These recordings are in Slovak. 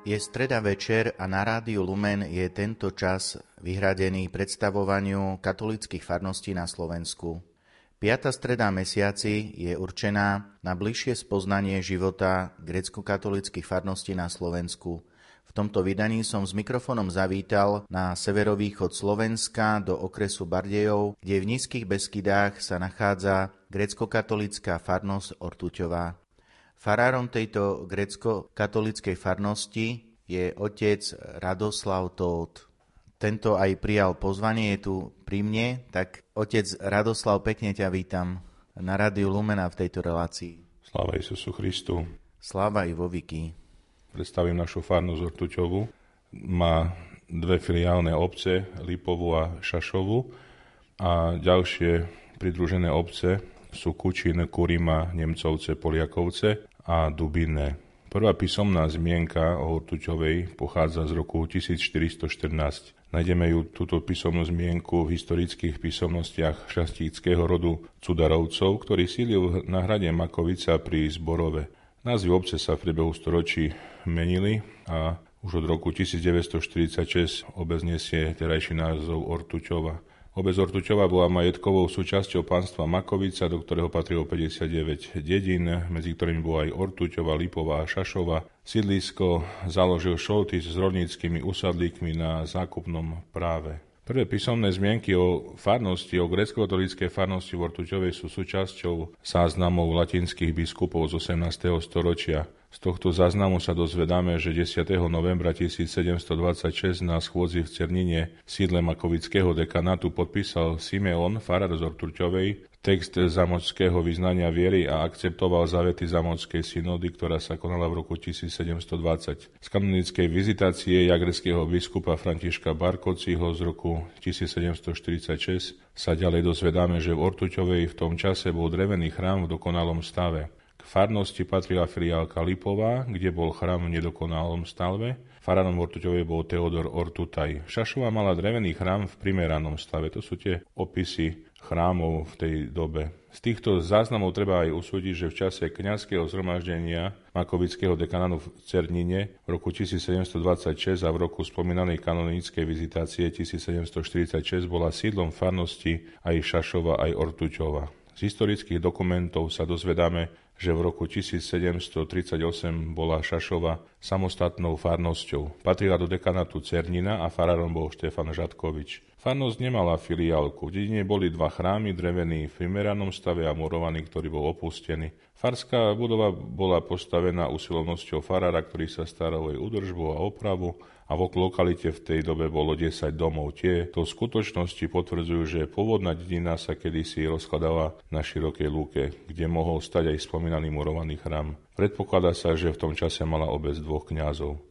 Je streda večer a na rádiu Lumen je tento čas vyhradený predstavovaniu katolíckych farností na Slovensku. 5. streda mesiaci je určená na bližšie spoznanie života grécko-katolíckych farností na Slovensku. V tomto vydaní som s mikrofónom zavítal na severovýchod Slovenska do okresu Bardejov, kde v nízkych Beskydách sa nachádza grécko-katolícka farnosť Ortuťová. Farárom tejto grécko-katolíckej farnosti je otec Radoslav Tóth. Tento aj prijal pozvanie, je tu pri mne, tak otec Radoslav, pekne ťa vítam na rádiu Lumena v tejto relácii. Sláva Isusu Christu. Sláva i vo viki. Predstavím našu farnosť Ortuťovu. Má dve filiálne obce, Lipovú a Šašovú, a ďalšie pridružené obce sú Kučin, Kurima, Nemcovce, Poliakovce a Dubiné. Prvá písomná zmienka o Ortuťovej pochádza z roku 1414. Nájdeme ju túto písomnú zmienku v historických písomnostiach šlachtického rodu Cudarovcov, ktorý sídlil na hrade Makovica pri Zborove. Názvy obce sa v priebehu storočí menili a už od roku 1946 obec nesie terajší názov Ortuťova. Obec Ortuťová bola majetkovou súčasťou pánstva Makovica, do ktorého patrilo 59 dedín, medzi ktorými bola aj Ortuťová, Lipová a Šašová. Sídlisko založil Šoltis s rolníckymi usadlíkmi na zákupnom práve. Prvé písomné zmienky o farnosti, o grécko-katolíckej farnosti v Ortuťovej sú súčasťou záznamov latinských biskupov z 18. storočia. Z tohto záznamu sa dozvedáme, že 10. novembra 1726 na schôdzi v Cernine, sídle makovického dekanátu, podpísal Simeon, farár z Ortuťovej, text zamočského vyznania viery a akceptoval závety zamočskej synody, ktorá sa konala v roku 1720. Z kanonickej vizitácie jagreckého biskupa Františka Barkociho z roku 1746 sa ďalej dozvedáme, že v Ortuťovej v tom čase bol drevený chrám v dokonalom stave. K farnosti patrila filiálka Lipová, kde bol chrám v nedokonalom stave. Farárom Ortuťovej bol Teodor Ortútaj. Šašová mala drevený chrám v primeranom stave. To sú tie opisy chrámov v tej dobe. Z týchto záznamov treba aj usúdiť, že v čase kňazského zhromaždenia Makovického dekanátu v Cernine v roku 1726 a v roku spomínanej kanonickej vizitácie 1746 bola sídlom farnosti aj Šašova, aj Ortuťova. Z historických dokumentov sa dozvedáme, že v roku 1738 bola Šašova samostatnou farnosťou. Patrila do dekanátu Cernina a farárom bol Štefan Žatkovič. Farnosť nemala filiálku. V dedine boli dva chrámy, drevený v primeranom stave a murovaný, ktorý bol opustený. Farská budova bola postavená usilovnosťou farára, ktorý sa staral o jej údržbu a opravu, a v lokalite v tej dobe bolo 10 domov. Tieto skutočnosti potvrdzujú, že pôvodná dedina sa kedysi rozkladala na širokej lúke, kde mohol stať aj spomínaný murovaný chrám. Predpokladá sa, že v tom čase mala obec dvoch kňazov.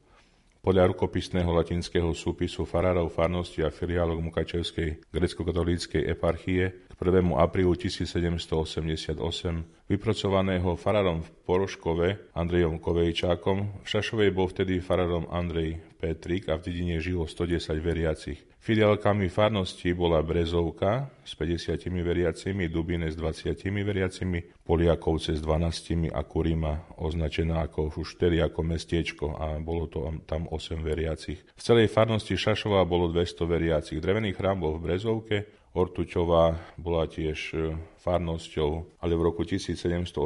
Podľa rukopisného latinského súpisu farárov farnosti a filiálok Mukačevskej grécko-katolíckej eparchie k 1. aprílu 1788 vypracovaného farárom v Poroškove Andrejom Kovejčákom, v Šašovej bol vtedy farárom Andrej Petrik a v dedine žilo 110 veriacich. Filiálkami farnosti bola Brezovka s 50 veriacimi, Dubiné s 20 veriacimi, Poliakovce s 12 a Kurima, označená ako Šuštery, ako mestiečko, a bolo to tam 8 veriacich. V celej farnosti Šašová bolo 200 veriacich. Drevený chrám bol v Brezovke, Ortuťová bola tiež farnosťou, ale v roku 1788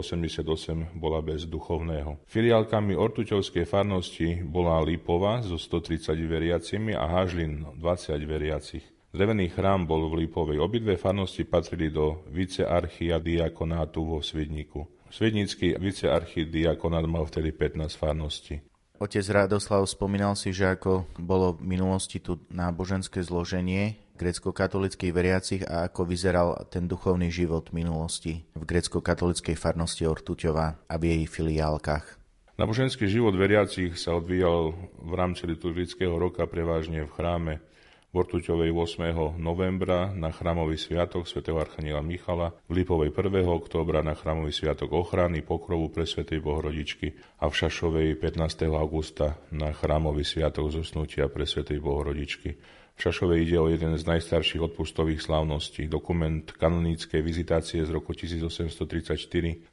bola bez duchovného. Filiálkami Ortuťovskej farnosti bola Lipová so 130 veriacimi a Hážlin 20 veriacich. Drevený chrám bol v Lipovej. Obidve farnosti patrili do vicearchiadiakonátu vo Svidníku. Svidnícky vicearchidiakonát mal vtedy 15 farností. Otec Radoslav, spomínal si, že ako bolo v minulosti tu náboženské zloženie grécko-katolíckych veriacich a ako vyzeral ten duchovný život minulosti v grécko-katolíckej farnosti Ortuťová a v jej filiálkach. Náboženský život veriacich sa odvíjal v rámci liturgického roka prevažne v chráme. V Ortuťovej 8. novembra na chrámový sviatok svätého archaniela Michala, v Lipovej 1. októbra na chrámový sviatok ochrany pokrovu pre svätej Bohorodičky a v Šašovej 15. augusta na chrámový sviatok zosnutia pre svätej Bohorodičky. V Šašovej ide o jeden z najstarších odpustových slávností. Dokument kanonickej vizitácie z roku 1834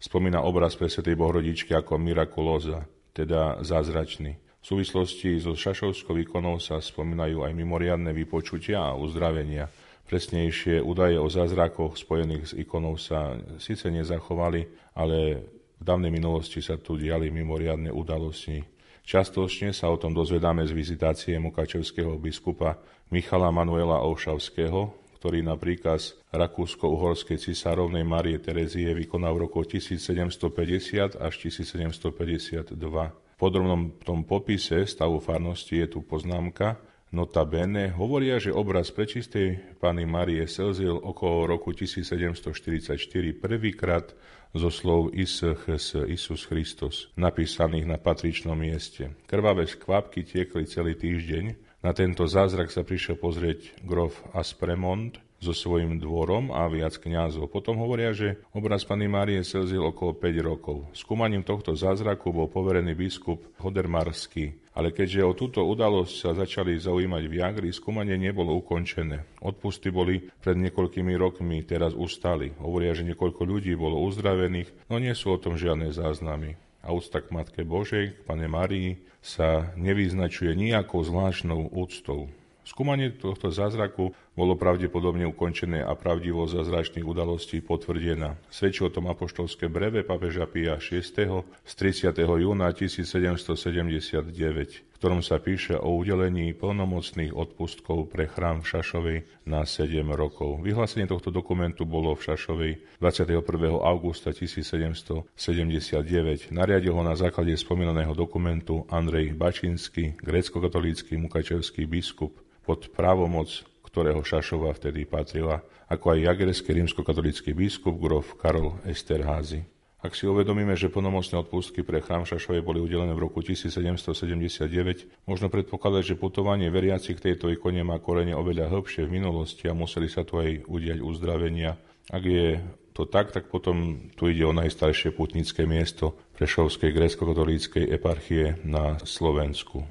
spomína obraz pre svätej Bohorodičky ako Mirakulóza, teda zázračný. V súvislosti so šašovskou výkonou sa spomínajú aj mimoriadne vypočutia a uzdravenia. Presnejšie údaje o zázrakoch spojených s ikonou sa síce nezachovali, ale v dávnej minulosti sa tu diali mimoriadne udalosti. Častočne sa o tom dozvedáme z vizitácie mukačevského biskupa Michala Manuela Olšavského, ktorý na príkaz rakúsko-uhorskej cisárovnej Márie Terezie vykonal v roku 1750 až 1752. V podrobnom tom popise stavu farnosti je tu poznámka. Nota bene hovoria, že obraz prečistej Panny Márie selzil okolo roku 1744 prvýkrát zo slov Isus Christus, napísaných na patričnom mieste. Krvavé skvapky tiekli celý týždeň. Na tento zázrak sa prišiel pozrieť grof Aspremont so svojím dvorom a viac kňazov. Potom hovoria, že obraz Panny Márie selzil okolo 5 rokov. Skúmaním tohto zázraku bol poverený biskup Hodermarský, ale keďže o túto udalosť sa začali zaujímať viagri, skúmanie nebolo ukončené. Odpusty boli pred niekoľkými rokmi, teraz ustali. Hovoria, že niekoľko ľudí bolo uzdravených, no nie sú o tom žiadne záznamy. A úcta k Matke Božej, k Panne Márii, sa nevyznačuje nejakou zvláštnou úctou. Skúmanie tohto zázraku bolo pravdepodobne ukončené a pravdivosť zázračných udalostí potvrdená. Svedčí o tom apoštolské breve pápeža Pia VI. z 30. júna 1779, v ktorom sa píše o udelení plnomocných odpustkov pre chrám v Šašovej na 7 rokov. Vyhlásenie tohto dokumentu bolo v Šašovej 21. augusta 1779. Nariadil ho na základe spomínaného dokumentu Andrej Bačinský, grécko-katolícky mukačevský biskup, pod právomoc, ktorého Šašová vtedy patrila, ako aj jagerský rímskokatolícky biskup grof Karol Esterházy. Ak si uvedomíme, že plnomocné odpustky pre chrám Šašovej boli udelené v roku 1779, možno predpokladať, že putovanie veriacich k tejto ikone má korene oveľa hĺbšie v minulosti a museli sa tu aj udiať uzdravenia. Ak je to tak potom tu ide o najstaršie putnícke miesto Prešovskej grécko-katolíckej eparchie na Slovensku.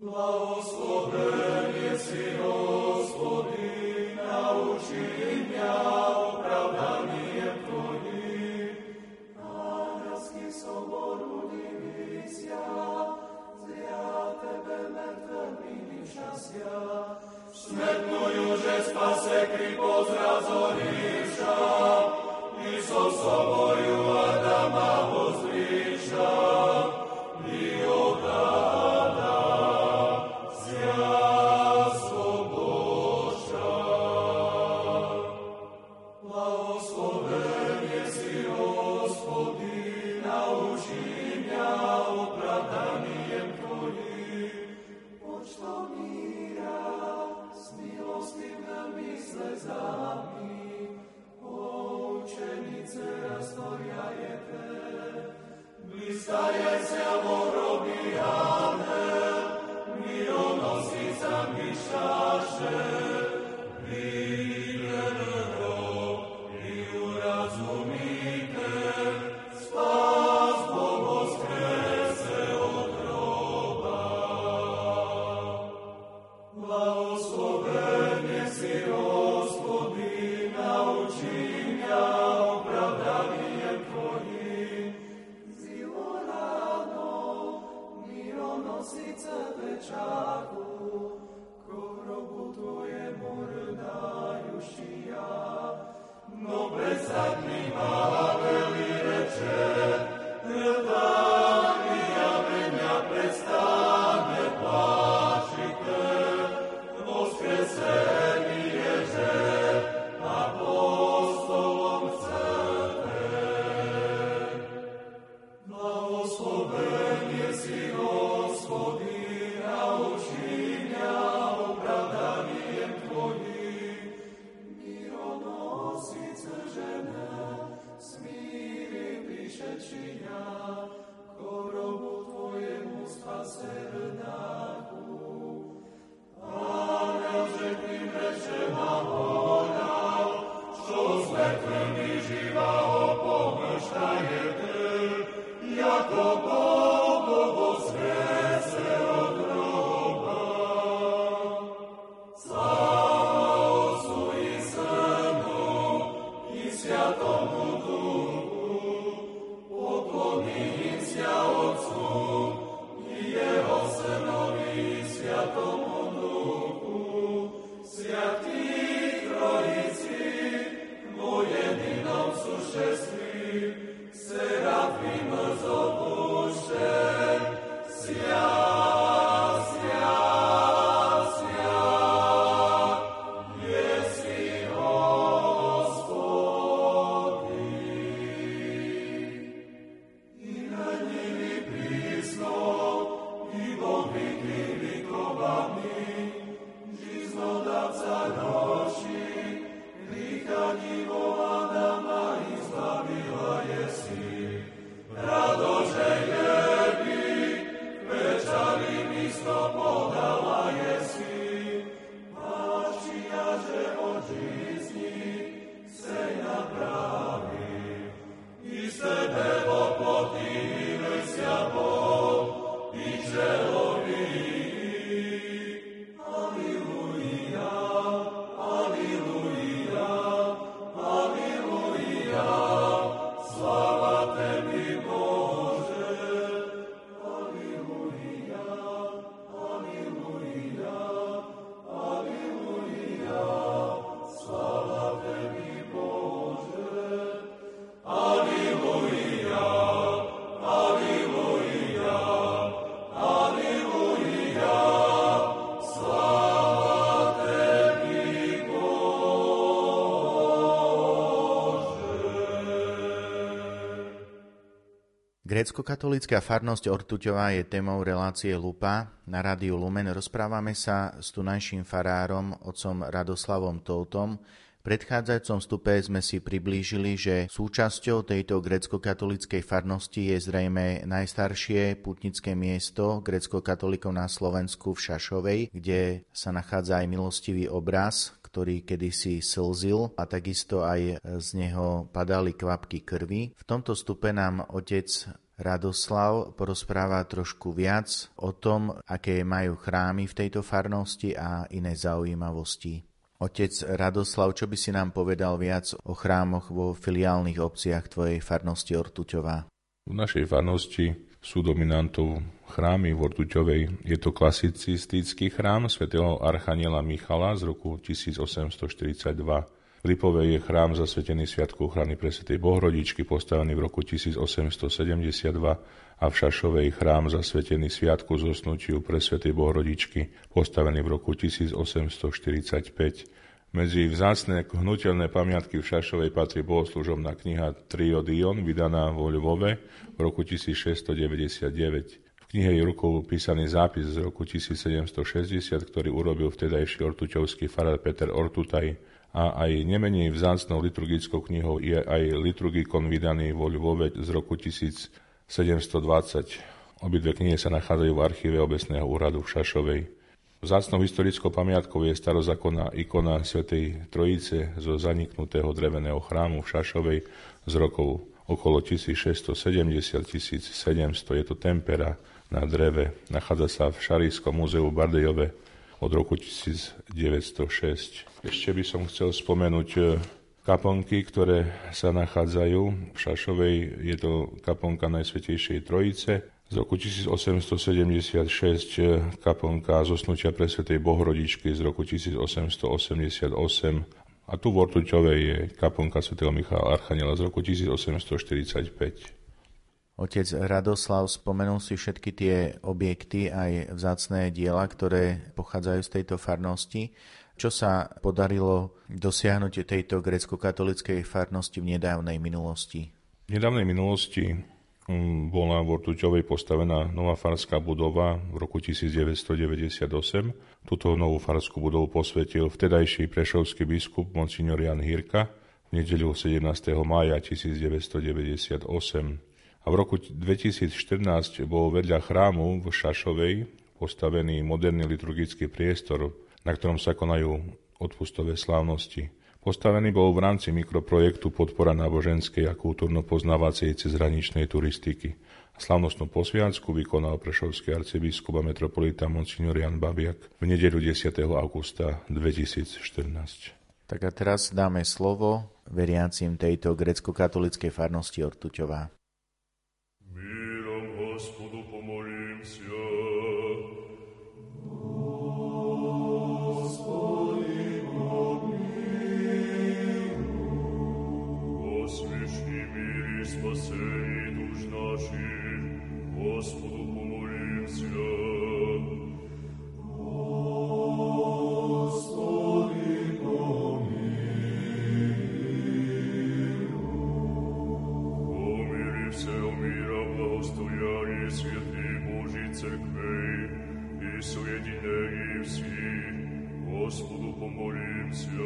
Blahoslovenie si, Hospodin, nauči mňa opravdaniem Tvojim. Anielský sobor udivisia, zria Tebe mŕtvým šťastia. Smetnujú, že spase kripo zrazoriša, Iso soboru Adama ozriša, i odá. Zami, o učenice, a storija je te. Gréckokatolícka farnosť Ortuťová je témou relácie Lupa. Na rádiu Lumen rozprávame sa s tunajším farárom, otcom Radoslavom Tóthom. V predchádzajúcom vstupe sme si priblížili, že súčasťou tejto gréckokatolíckej farnosti je zrejme najstaršie pútnické miesto gréckokatolíkov na Slovensku v Šašovej, kde sa nachádza aj milostivý obraz, ktorý kedysi slzil a takisto aj z neho padali kvapky krvi. V tomto stupe nám otec Radoslav porozpráva trošku viac o tom, aké majú chrámy v tejto farnosti a iné zaujímavosti. Otec Radoslav, čo by si nám povedal viac o chrámoch vo filiálnych obciach tvojej farnosti Ortuťová? V našej farnosti sú dominantou chrámy v Ortuťovej. Je to klasicistický chrám svätého Archaniela Michala z roku 1842. V Lipovej je chrám zasvetený sviatku ochrany presvätej Bohorodičky, postavený v roku 1872, a v Šašovej chrám zasvetený sviatku zosnutiu presvätej Bohorodičky, postavený v roku 1845. Medzi vzácne hnuteľné pamiatky v Šašovej patrí bohoslužobná kniha Triodion, vydaná vo Ľvove v roku 1699. V knihe je rukou písaný zápis z roku 1760, ktorý urobil vtedajší ortuťovský farár Peter Ortútaj, a aj nemenej vzácnou liturgickou knihou je aj liturgikon vydaný vo Ľvove z roku 1720. Obidve knihy sa nachádzajú v archíve obecného úradu v Šašovej. Vzácnou historickou pamiatkou je starozákonná ikona Svätej Trojice zo zaniknutého dreveného chrámu v Šašovej z rokov okolo 1670-1700. Je to tempera na dreve. Nachádza sa v Šarískom múzeu v Bardejove od roku 1906. Ešte by som chcel spomenúť kaponky, ktoré sa nachádzajú v Šašovej. Je to kaponka Najsvätejšej Trojice z roku 1876, kaponka Zosnutia presvätej Bohorodičky z roku 1888 a tu v Ortuťovej je kaponka svätého Michala Archaniela z roku 1845. Otec Radoslav, spomenul si všetky tie objekty aj vzácne diela, ktoré pochádzajú z tejto farnosti. Čo sa podarilo dosiahnuť tejto gréckokatolíckej farnosti v nedávnej minulosti? V nedávnej minulosti bola v Ortuťovej postavená nová farská budova v roku 1998. Tuto novú farskú budovu posvetil vtedajší prešovský biskup monsignor Jan Hírka v nedeľu 17. mája 1998. A v roku 2014 bol vedľa chrámu v Šašovej postavený moderný liturgický priestor, na ktorom sa konajú odpustové slávnosti. Postavený bol v rámci mikroprojektu Podpora náboženskej a kultúrno-poznávacej cezhraničnej turistiky. Slavnostnú posviacku vykonal prešovský arcibiskup a metropolita monsignor Jan Babiak v nedeľu 10. augusta 2014. Tak a teraz dáme slovo veriacim tejto gréckokatolíckej farnosti Ortuťová. Mírom Hospodu pomolím sa. Спасение душ наших, Господу помолимся. Господи, помилуй. О мире всего мира, благостоянии святых Божьей церквей и соединении всех, Господу помолимся.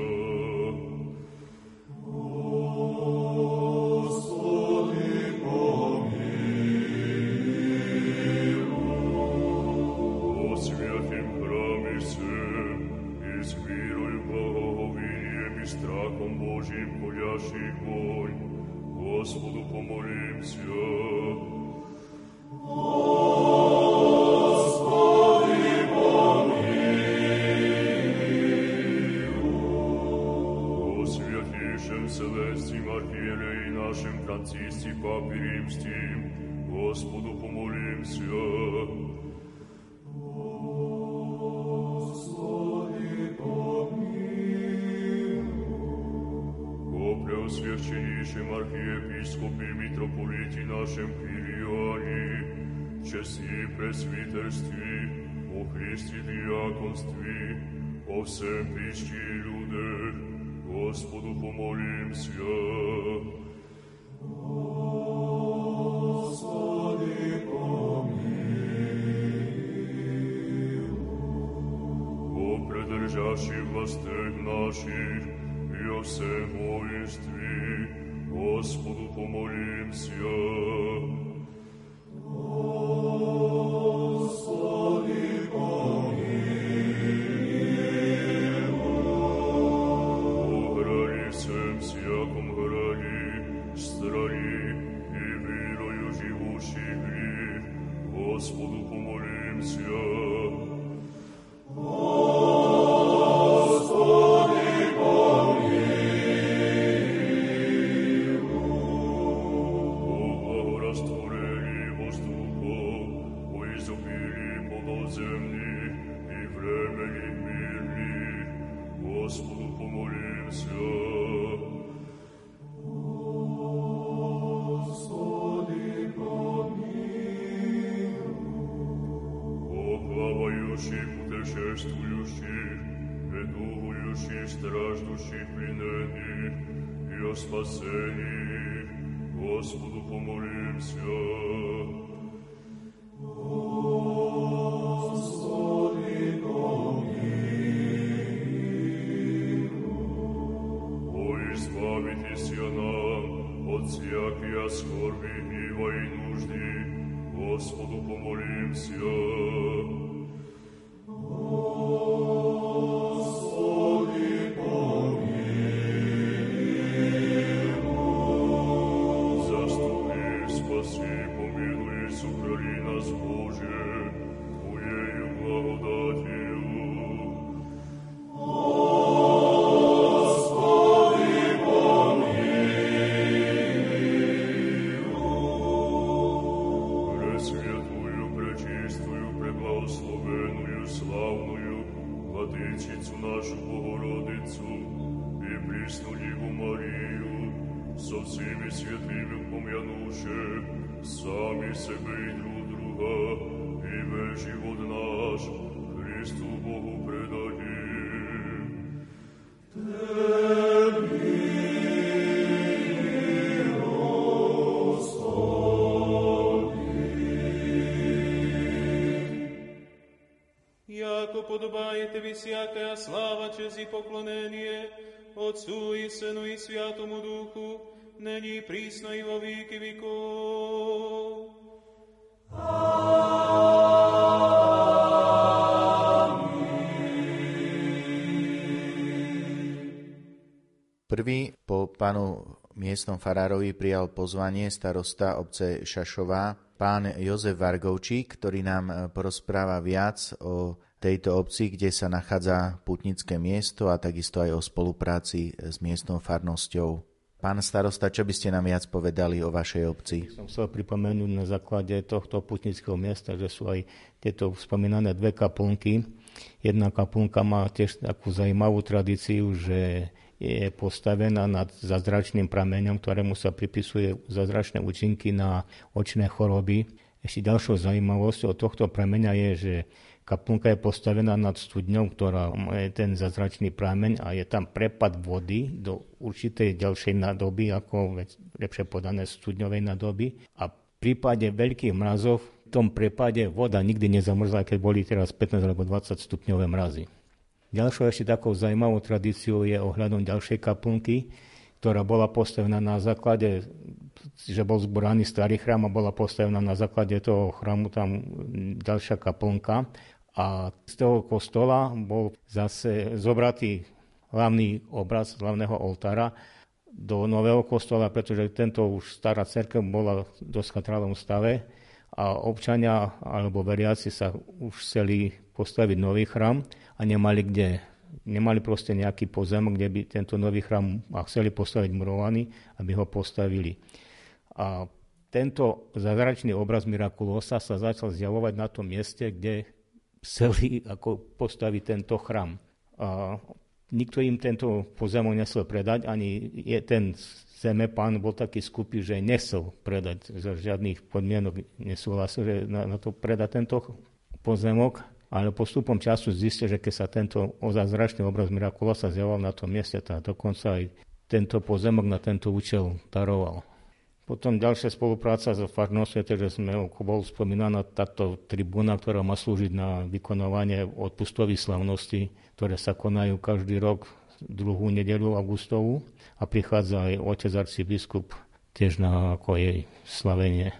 Господу помолимся. Господи, помилуй. О святейшем Селестием Архиерее и нашем Франциске Папе Римским, Господу помолимся. Архиепископе митрополите нашем Кириане, в чести пресвитерстве, о Христе диаконстве, о всем пищи и людях, Господу помолимся. держащий вострег наших, и о всем воинстве Господу помолимся. Всякая слава, честь и поклонение Отцу и Сыну и Святому Духу, ныне и присно и во веки веков. Prvý po pánu miestnom farárovi prijal pozvanie starosta obce Šašová, pán Jozef Vargovčík, ktorý nám porozpráva viac o tejto obci, kde sa nachádza putnické miesto a takisto aj o spolupráci s miestnou farnosťou. Pán starosta, čo by ste nám viac povedali o vašej obci? Som chcel pripomenúť na základe tohto putnického miesta, že sú aj tieto spomínané dve kaplnky. Jedna kaplnka má tiež takú zaujímavú tradíciu, že je postavená nad zázračným prameňom, ktorému sa pripisuje zázračné účinky na očné choroby. Ešte ďalšou zaujímavosťou tohto prameňa je, že kaplnka je postavená nad studňou, ktorá je ten zázračný prameň a je tam prepad vody do určitej ďalšej nádoby, ako lepšie podané studňovej nádoby. A v prípade veľkých mrazov v tom prepade voda nikdy nezamrzla, keď boli teraz 15 alebo 20 stupňové mrazy. Ďalšou ešte takou zaujímavou tradíciou je ohľadom ďalšej kaplnky, ktorá bola postavená na základe, že bol zboraný starý chrám a bola postavená na základe toho chrámu tam ďalšia kaplnka. A z toho kostola bol zase zobratý hlavný obraz hlavného oltára do nového kostola, pretože tento už stará cerkev bola v doskatralom stave a občania alebo veriaci sa už chceli postaviť nový chrám a nemali kde. Nemali proste nejaký pozemok, kde by tento nový chrám a chceli postaviť murovaný, aby ho postavili. A tento zázračný obraz Mirakulóza sa začal zjavovať na tom mieste, kde chceli ako postaviť tento chrám. A nikto im tento pozemok nechcel predať, ani je ten zemepán bol taký skupý, že nechcel predať, za žiadnych podmienok nesúhlasil, že na to predá tento pozemok. Ale postupom času zistil, že keď sa tento zázračný obraz Mirakulóza zjavoval na tom mieste, tak dokonca aj tento pozemok na tento účel daroval. Potom ďalšia spolupráca so farnosťou, takže sme, ako bol spomínaná, táto tribúna, ktorá má slúžiť na vykonovanie odpustových slavností, ktoré sa konajú každý rok druhú nedeľu augustovú, a prichádza aj otec arcibiskup tiež na ako jej slavenie.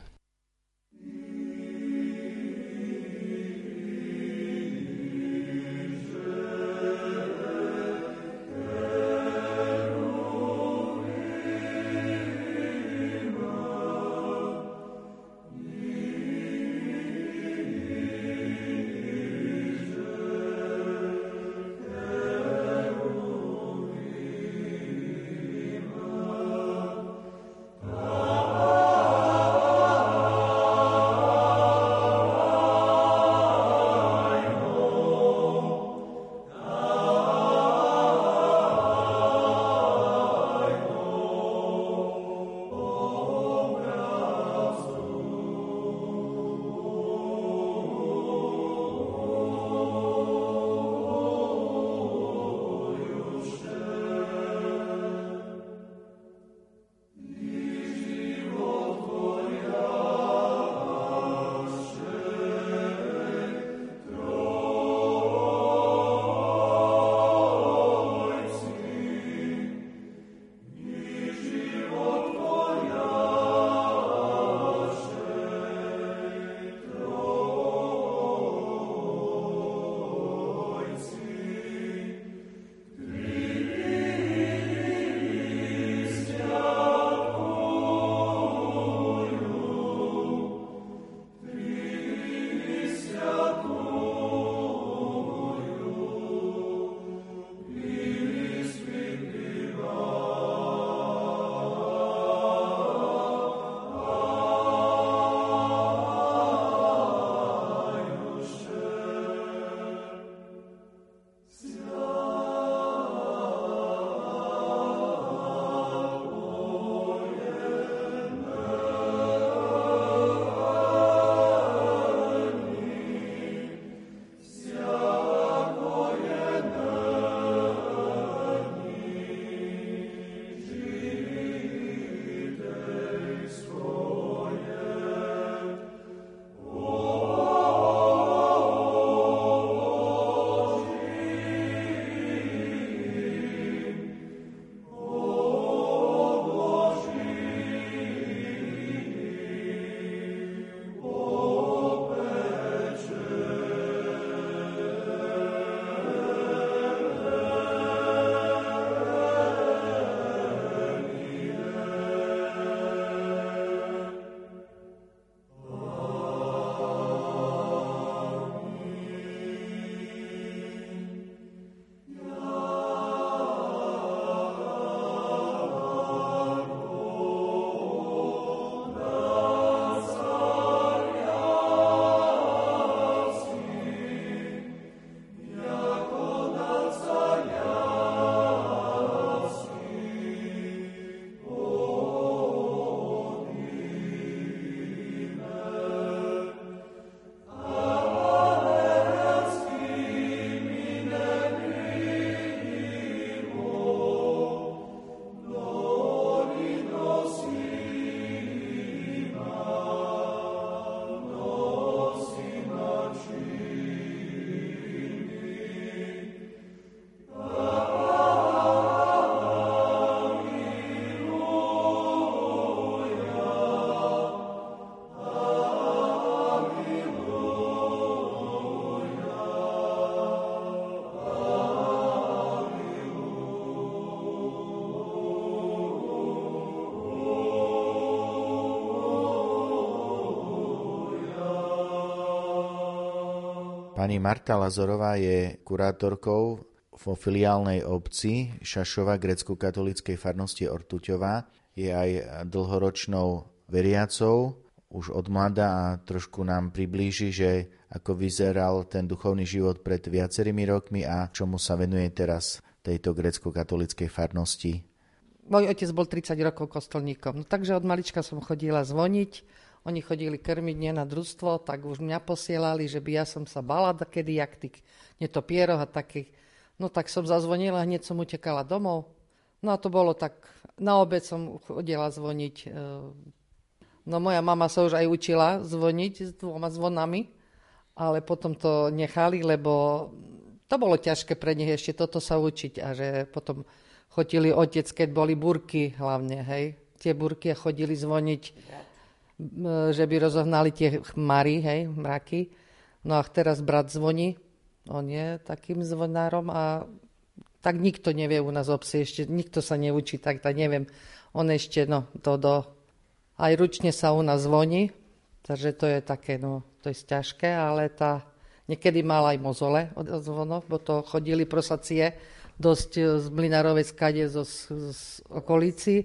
Pani Marta Lazorová je kurátorkou vo filiálnej obci Šašova grécko-katolíckej farnosti Ortuťová. Je aj dlhoročnou veriacou, už od mladá, a trošku nám priblíži, že ako vyzeral ten duchovný život pred viacerými rokmi a čomu sa venuje teraz tejto grécko-katolíckej farnosti. Môj otec bol 30 rokov kostolníkom, takže od malička som chodila zvoniť. Oni chodili krmiť nie na družstvo, tak už mňa posielali, že by ja som sa bala, kedy jak tých netopieroch a takých. No tak som zazvonila, hneď som utekala domov. No a to bolo tak, na obed som chodila zvoniť. No moja mama sa už aj učila zvoniť s 2 zvonami, ale potom to nechali, lebo to bolo ťažké pre nich ešte toto sa učiť. A že potom chodili otec, keď boli burky hlavne, hej. Tie burky chodili zvoniť, že by rozohnali tie chmary, hej, mraky. No a teraz brat zvoní, on je takým zvonárom a tak nikto nevie u nás obci, ešte nikto sa neučí, tak neviem. On ešte, aj ručne sa u nás zvoní, takže to je také, to je ťažké, ale niekedy mal aj mozole od zvonov, bo to chodili prosacie dosť z Mlynárovej skade z okolici.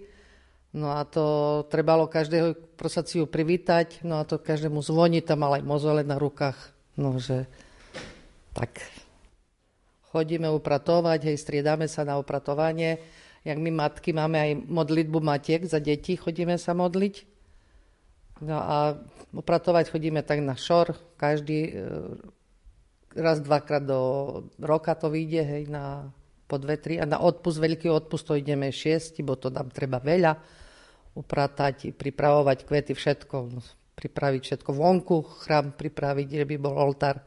No a to trebalo každého prosaciu privítať, no a to každému zvoní, tam mal aj mozole na rukách, nože tak. Chodíme upratovať, hej, striedáme sa na upratovanie. Jak my matky máme aj modlitbu matiek za deti, chodíme sa modliť. No a upratovať chodíme tak na šor, každý raz, dvakrát do roka to vyjde, hej, na podvetri. A na odpust, veľký odpust to ideme 6, bo to nám treba veľa upratať, pripravovať kvety, všetko, pripraviť všetko vonku, chrám pripraviť, že by bol oltár.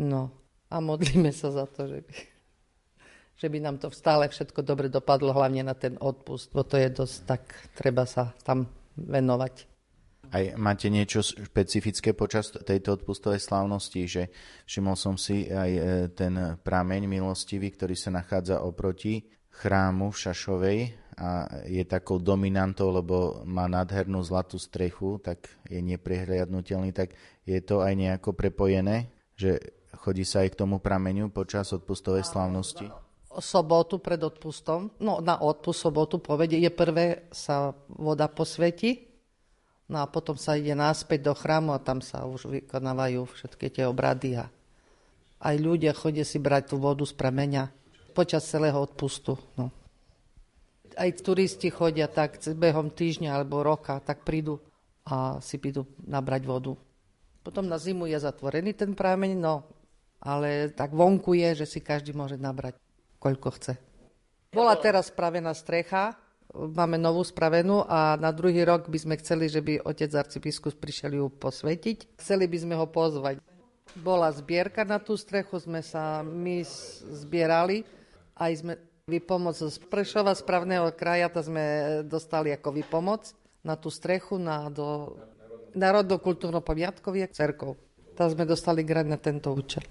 No. A modlíme sa za to, že by nám to stále všetko dobre dopadlo, hlavne na ten odpust, bo to je dosť tak, treba sa tam venovať. Aj máte niečo špecifické počas tejto odpustovej slávnosti, že všimol som si aj ten prameň milostivý, ktorý sa nachádza oproti chrámu v Šašovej a je takou dominantou, lebo má nádhernú zlatú strechu, tak je neprehliadnutelný, tak je to aj nejako prepojené, že chodí sa aj k tomu prameniu počas odpustovej slávnosti? Sobotu pred odpustom, na odpust sobotu povedie, je prvé sa voda posvetí, no a potom sa ide naspäť do chrámu a tam sa už vykonávajú všetky tie obrady a aj ľudia chodia si brať tú vodu z prameňa počas celého odpustu. No. Aj turisti chodia tak behom týždňa alebo roka, tak prídu a si prídu nabrať vodu. Potom na zimu je zatvorený ten prameň, ale tak vonku je, že si každý môže nabrať, koľko chce. Bola teraz spravená strecha, máme novú spravenú a na druhý rok by sme chceli, že by otec arcibiskup prišiel ju posvetiť. Chceli by sme ho pozvať. Bola zbierka na tú strechu, sme sa my zbierali, aj sme výpomoc z Prešova, z právneho kraja, to sme dostali ako výpomoc na tú strechu, do národno-kultúrno-pamiatkových cerkov. Tam sme dostali grant na tento účel.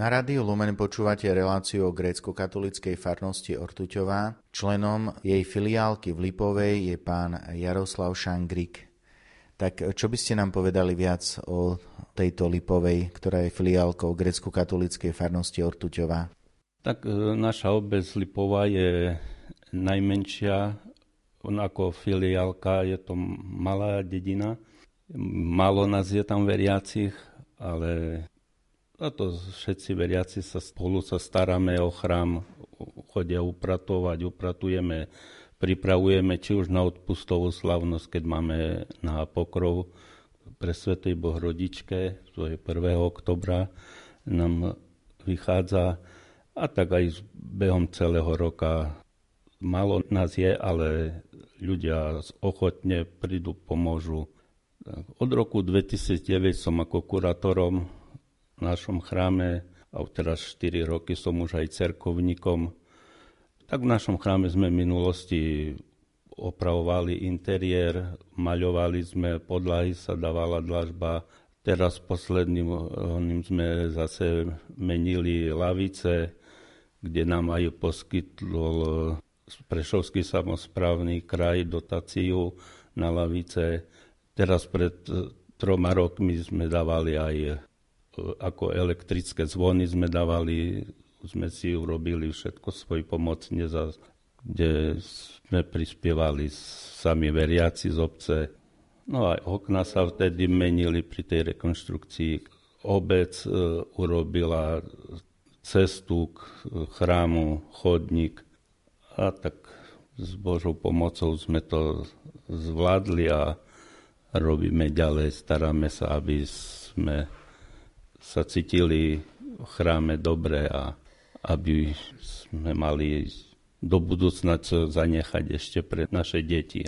Na rádiu Lumen počúvate reláciu o grécko-katolíckej farnosti Ortuťová. Členom jej filiálky v Lipovej je pán Jaroslav Šangrik. Tak čo by ste nám povedali viac o tejto Lipovej, ktorá je filiálkou grécko-katolíckej farnosti Ortuťová? Tak naša obec Lipová je najmenšia, ako filiálka, je to malá dedina. Málo nás je tam veriacich, ale... A to všetci veriaci sa spolu sa staráme o chrám, chodia upratovať, upratujeme, pripravujeme či už na odpustovú slávnosť, keď máme na pokrov pre Svätej Bohorodičke, to je 1. oktobra, nám vychádza a tak aj behom celého roka. Málo nás je, ale ľudia ochotne prídu, pomôžu. Od roku 2009 som ako kurátorom v našom chráme, a teraz 4 roky som už aj cerkovníkom. Tak v našom chráme sme v minulosti opravovali interiér, maľovali sme, podlahy sa dávala dlažba. Teraz posledným sme zase menili lavice, kde nám aj poskytol Prešovský samosprávny kraj dotáciu na lavice. Teraz pred 3 rokmi sme dávali aj ako elektrické zvony sme dávali, sme si urobili všetko svoj pomocne, kde sme prispievali sami veriaci z obce. No a okna sa vtedy menili pri tej rekonštrukcii. Obec urobila cestu k chrámu, chodník a tak s Božou pomocou sme to zvládli a robíme ďalej, staráme sa, aby sme sa cítili v chráme dobre a aby sme mali do budúcna čo zanechať ešte pre naše deti.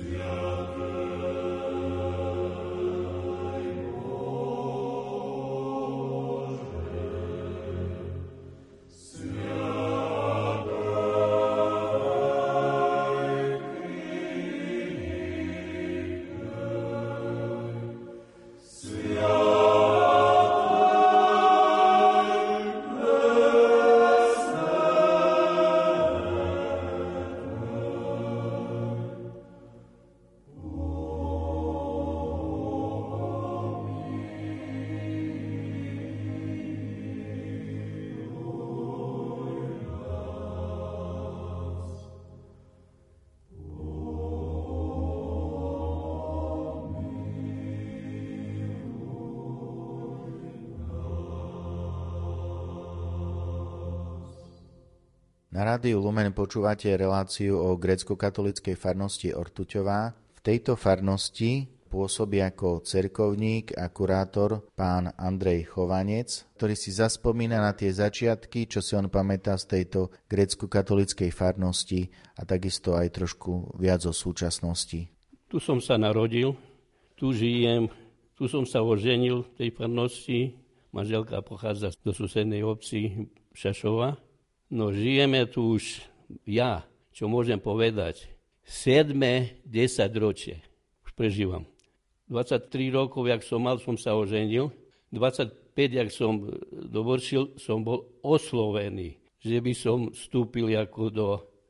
Yeah. Na rádiu Lumen počúvate reláciu o grécko-katolíckej farnosti Ortuťová. V tejto farnosti pôsobí ako cerkovník a kurátor pán Andrej Chovanec, ktorý si zaspomína na tie začiatky, čo si on pamätá z tejto grécko-katolíckej farnosti a takisto aj trošku viac o súčasnosti. Tu som sa narodil, tu žijem, tu som sa oženil v tej farnosti. Manželka pochádza do susednej obci Šašová. No žijeme tu už, čo môžem povedať, 7. desaťročie už prežívam. 23 rokov, jak som mal, som sa oženil. 25, jak som dovršil, som bol oslovený, že by som vstúpil ako do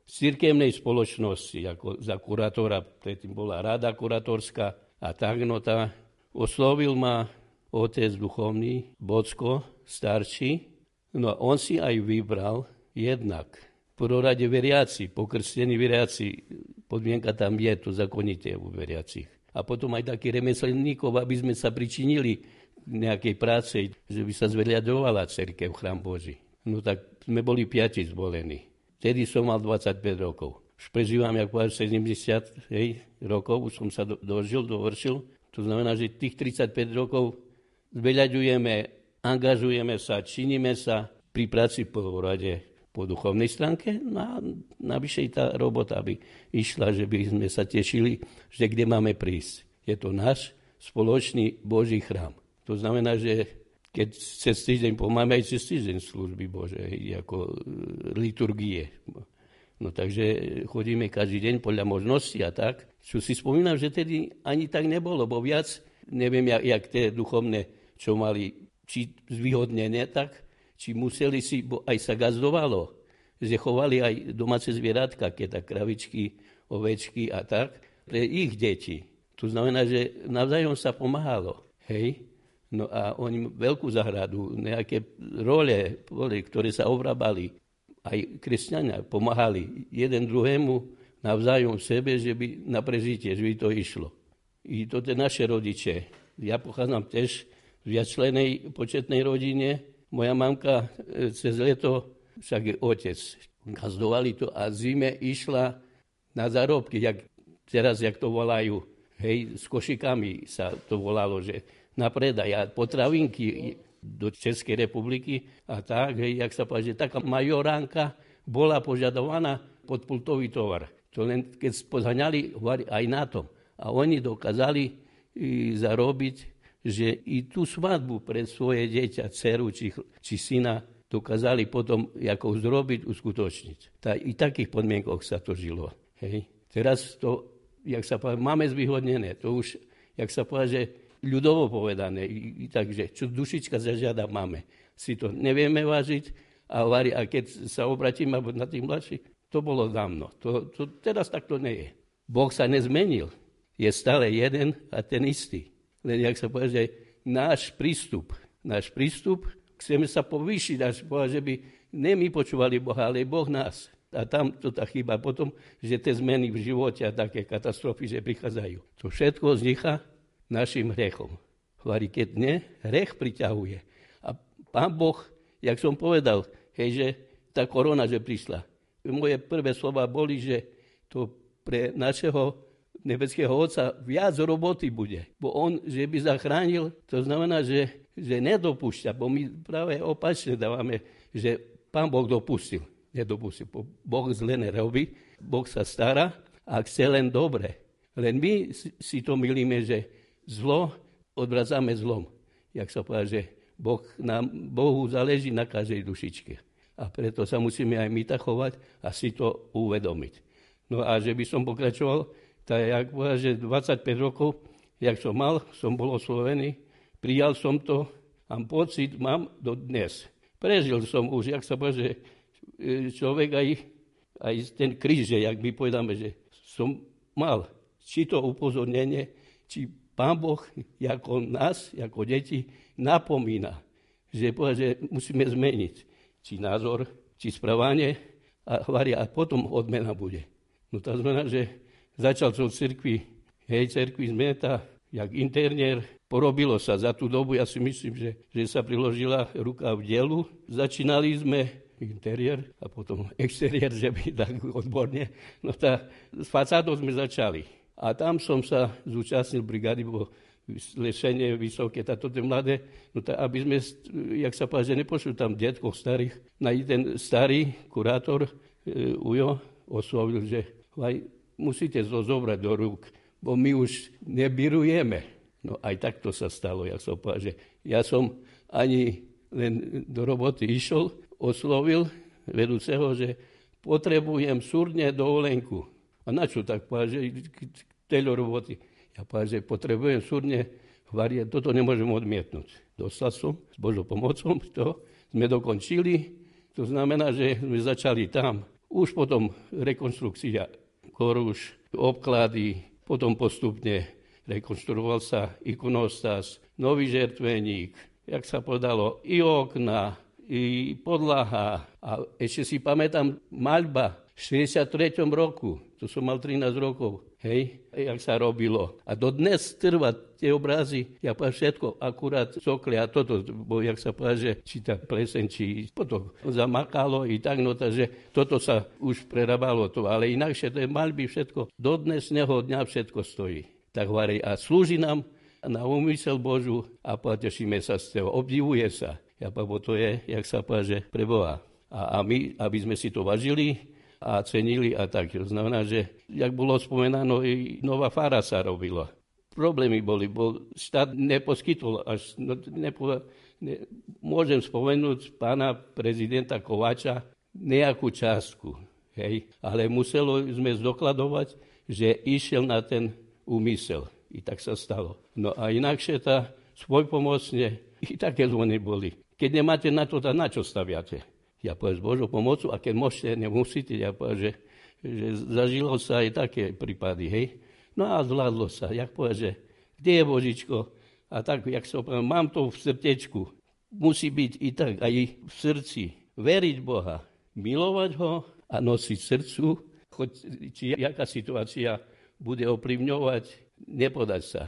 cirkevnej spoločnosti, ako za kurátora, predtým bola rada kurátorská a tak, no tá. Oslovil ma otec duchovný, Bocko, starší, no on si aj vybral. Jednak v prorade veriaci, pokrstení veriaci, podmienka tam je, to zakonite u veriacich. A potom aj takých remeselníkov, aby sme sa pričinili k nejakej práce, že by sa zveliadovala cerkev, chrám Boží. No tak sme boli 5 zvolení. Vtedy som mal 25 rokov. Už prežívam ako 70 rokov, už som sa dovršil. To znamená, že tých 35 rokov zveliadujeme, angažujeme sa, činíme sa pri práci v prorade. Po duchovnej stránke, navyše tá robota by išla, že by sme sa tešili, že kde máme prísť. Je to náš spoločný Boží chrám. To znamená, že keď cez týždeň pomáme aj cez týždeň služby Božej, ako liturgie. No takže chodíme každý deň podľa možnosti a tak. Čo si spomínam, že tedy ani tak nebolo, bo viac, neviem, jak tie duchovné, čo mali, či zvýhodnené, tak či museli si, bo aj sa gazdovalo, že chovali aj domáce zvieratka, keď tak kravičky, ovečky a tak, pre ich deti. To znamená, že navzájom sa pomáhalo, hej? No a oni veľkú zahradu, nejaké role, ktoré sa obrábali, aj kresťania pomáhali jeden druhému navzájom sebe, že by na prežitie, že by to išlo. I to tie naše rodiče. Ja pochádzam tiež z viacčlenej početnej rodine. Moja mamka cez leto, však je otec, gazdovali to a zime išla na zárobky, teraz to volajú, hej, s košikami sa to volalo, že na predaj potravinky do Českej republiky a tak, hej, jak sa povedal, že taká majoránka bola požadovaná pod pultový tovar. To len keď pozhaňali aj na tom a oni dokázali zarobiť, že i tú svadbu pre svoje dieťa, dceru či syna dokázali potom ako zrobiť, uskutočniť. I v takých podmienkoch sa to žilo. Hej. Teraz to, jak sa povedal, máme zvýhodnené. To už, jak sa povedal, že ľudovo povedané. I takže, čo dušička zažiada, máme. Si to nevieme vážiť. A keď sa obratíme na tých mladších, to bolo dávno. To teraz takto nie je. Boh sa nezmenil. Je stále jeden a ten istý. Len, jak sa povedal, že náš prístup, chceme sa povýšiť, až povedal, že by ne my počúvali Boha, ale Boh nás. A tam to tá chyba potom, že tie zmeny v živote a také katastrofy, že prichádzajú. To všetko vzniká našim hriechom. Hovorí, keď nie, hriech priťahuje. A Pán Boh, jak som povedal, hej, že tá korona, že prišla. Moje prvé slova boli, že to pre našeho nebeského Otca viac roboty bude. Bo on, že by zachránil, to znamená, že nedopúšťa. Bo my práve opačne dávame, že Pán Boh dopustil. Nedopustil. Boh zle nerobí. Boh sa stará a chce len dobre. Len my si to milíme, že zlo odvrazáme zlom. Jak sa povedal, že Bohu záleží na každej dušičke. A preto sa musíme aj my tak chovať a si to uvedomiť. No a že by som pokračoval, tak že 25 rokov, jak som mal, som bol oslovený, prijal som to a pocit mám do dnes. Prežil som už, jak sa povedal, že človek aj ten kríž, jak my povedáme, že som mal či to upozornenie, či Pán Boh, ako nás, ako deti, napomína, že musíme zmeniť či názor, či správanie a potom odmena bude. No tá zmena, že začal som v cirkvi, zmeta, jak internier. Porobilo sa za tú dobu, ja si myslím, že sa priložila ruka v dielu. Začínali sme interiér a potom exteriér, že by tak odborne. No tá, s facádou sme začali. A tam som sa zúčastnil brigády vo lešenie vysoké, táto mladé, no tá, aby sme, jak sa páči, nepošli tam detkov starých. Na jeden starý kurátor, Ujo, oslovil, že musíte to zobrať do rúk, bo my už nebirujeme. No aj takto sa stalo, jak som povedal, že ja som ani len do roboty išiel, oslovil vedúceho, že potrebujem súrne dovolenku. A na čo tak povedal, že tejto roboty? Ja povedal, že potrebujem súrne varie, toto nemôžem odmietnúť. Dostal som s Božou pomocou, to sme dokončili, to znamená, že sme začali tam. Už potom rekonstrukcia koruš, obklady, potom postupne rekonštruoval sa ikonostas, nový žertveník, jak sa podalo, i okna, i podlaha. A ešte si pamätám, maľba v 63. roku, to som mal 13 rokov, hej, jak sa robilo. A dodnes trvá tie obrazy, ja poviem všetko, akurát cokle a toto, bo jak sa povie, či tá plesen, či potom zamakalo i tak, no takže toto sa už prerábalo to, ale inakšie to je maľby všetko, do dnesného dňa všetko stojí. Tak hovorí, a slúži nám na úmysel Božu a potešíme sa z toho, obdivuje sa. Ja, bo to je, jak sa páže, pre Boha. A my, aby sme si to vážili a cenili a tak. To znamená, že, jak bolo spomenáno, i nová fara sa robila. Problémy boli, bo štát neposkytol, až môžem spomenúť pána prezidenta Kovača nejakú částku. Hej? Ale muselo sme zdokladovať, že išiel na ten úmysel. I tak sa stalo. No a inakšie tá svojpomocne i také zvony boli. Keď nemáte na to, na čo staviate? Ja poviem s Božou pomocou a keď môžete, nemusíte. Ja poviem, že zažilo sa aj také prípady, hej. No a zvládlo sa. Ja poviem, že kde je Božičko? A tak, jak sa poviem, mám to v srdtečku. Musí byť i tak, aj v srdci. Veriť Boha, milovať ho a nosiť srdcu, choď, či jaká situácia bude ovplyvňovať, nepodať sa.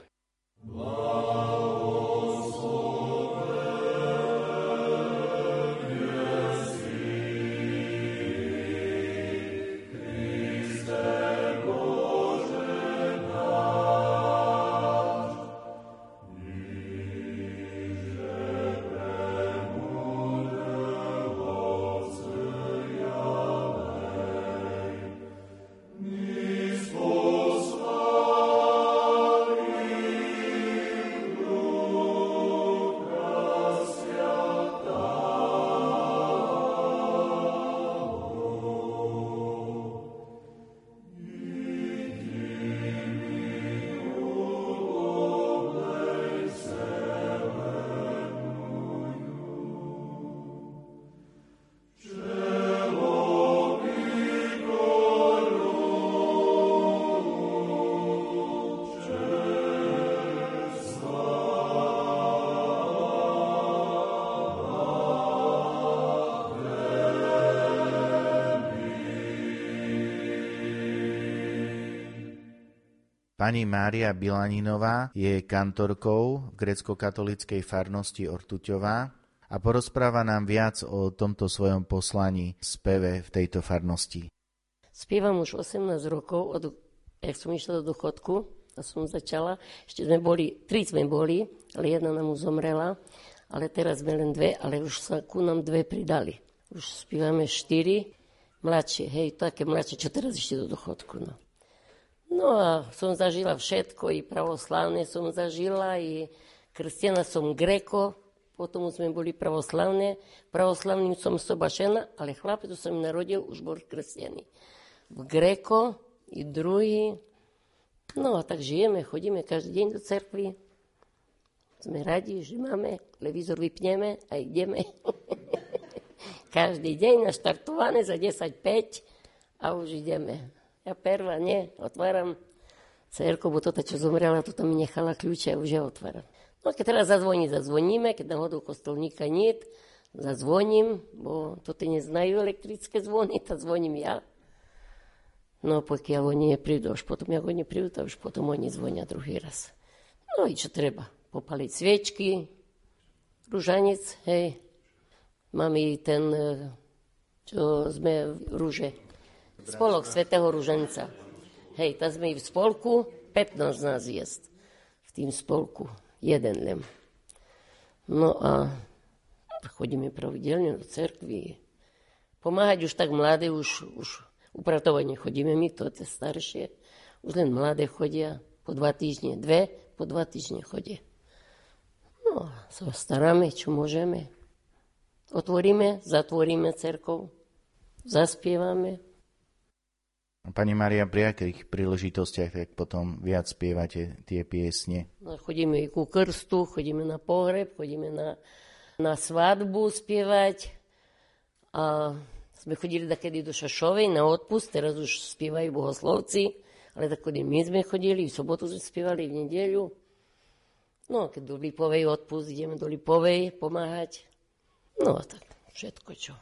Pani Mária Bilaninová je kantorkou v grécko-katolíckej farnosti Ortuťová a porozpráva nám viac o tomto svojom poslaní speve v tejto farnosti. Spievam už 18 rokov, jak som išla do dôchodku a som začala. Ešte tri sme boli, ale jedna nám už zomrela, ale teraz sme len dve, ale už sa ku nám dve pridali. Už spievame štyri, mladšie, hej, také mladšie, čo teraz ešte do dôchodku, no. No a som zažila všetko, i pravoslavné som zažila, i kresťana som greko, potom sme boli pravoslavné, pravoslavným som sobašena, ale chlapec som narodil, už bol kresťaný. V greko i druhý, no a tak žijeme, chodíme každý deň do cerkvi, sme radi, že máme, televízor vypneme a ideme. Každý deň naštartované za 10:05 a už ideme. Ja prvá, nie, otváram cerku, bo toto, čo zomrela, toto mi nechala kľúče a už ja otváram. No a keď teraz zazvoníme, keď náhodou kostolníka niet, zazvoním, bo toto neznajú elektrické zvony, to zvoním ja. No pokiaľ oni neprídu, až potom, jak oni prídu, to už potom oni zvonia druhý raz. No i čo treba, popaliť sviečky, ružanec, hej. Mám i ten čo sme v Rúže. Spolok Svätého Ruženca. Hej, tam sme v spolku, 15 nás jest v tým spolku, jeden len. No a chodíme pravidelne do cerkvy. Pomáhať už tak mladé, už upratovanie chodíme my, to je staršie. Už len mladé chodia po 2 týždne, po 2 týždne chodia. No, sa staráme, čo môžeme. Otvoríme, zatvoríme cerkov, zaspievame. Pani Mária, pri akých príležitostiach tak potom viac spievate tie piesne? No, chodíme i ku krstu, chodíme na pohreb, chodíme na svadbu spievať. A sme chodili takedy do Šašovej na odpust, teraz už spievajú bohoslovci, ale takedy my sme chodili, v sobotu sme spievali, v nedeľu. No, keď do Lipovej odpust, ideme do Lipovej pomáhať. No tak všetko čo.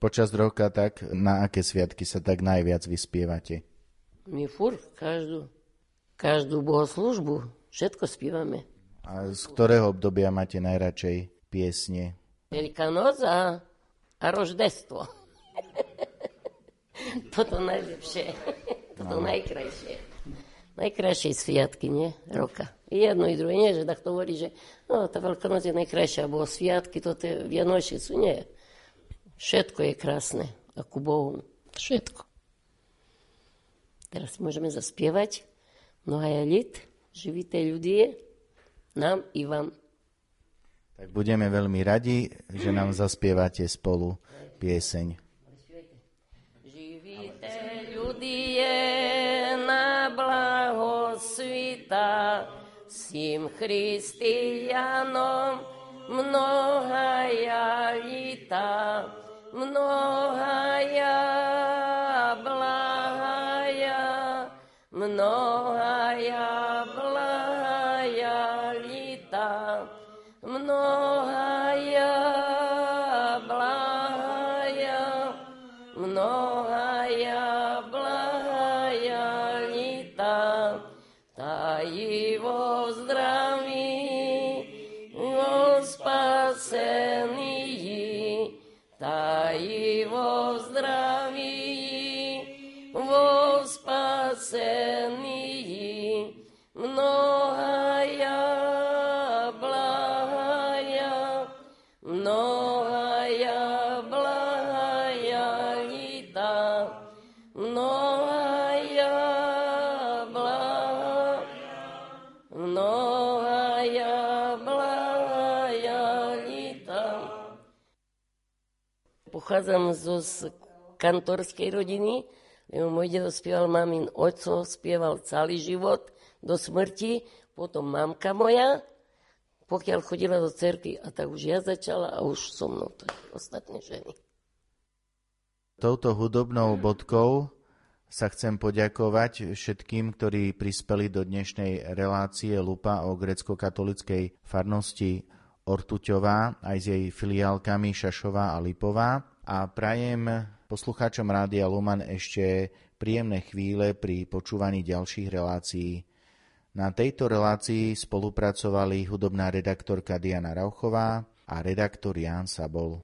Počas roka tak na aké sviatky sa tak najviac vyspievate? My furt každú bohoslúžbu všetko spievame. A z ktorého obdobia máte najradšej piesne? Veľká noc a roždestvo. Toto najlepšie. Toto najkrajšie. Najkrajšie sviatky, nie? Roka. Jedno i druhé, nie, že tak to hovorí, že no, tá Veľká noc je najkrajšia, alebo sviatky, toto je Vianočné, sú nie. Všetko je krásne, ako Bohu. Všetko. Teraz môžeme zaspievať Mnohaja lid, živite ľudí, nám i vám. Tak budeme veľmi radi, že nám zaspievate spolu pieseň. Živite ľudí na blaho svita, svim christianom mnohaja lita. Mnohaja blahaja lita, mnohaja blahaja lita, tají vo zdraví, vo spasenii, tají vo zdraví, vo spasenii, mnohaja blahaja lita, mnohaja blahaja lita. Pochádzam zo kantorskej rodiny, lebo môj dedo spieval, mamin otco spieval celý život do smrti, potom mamka moja, pokiaľ chodila do cerky, a tak už ja začala a už so mnou to ostatné ženy. Touto hudobnou bodkou sa chcem poďakovať všetkým, ktorí prispeli do dnešnej relácie Lupa o grécko-katolíckej farnosti Ortuťová aj s jej filiálkami Šašová a Lipová, a prajem poslucháčom Rádia Lumen ešte príjemné chvíle pri počúvaní ďalších relácií. Na tejto relácii spolupracovali hudobná redaktorka Diana Rauchová a redaktor Ján Sabol.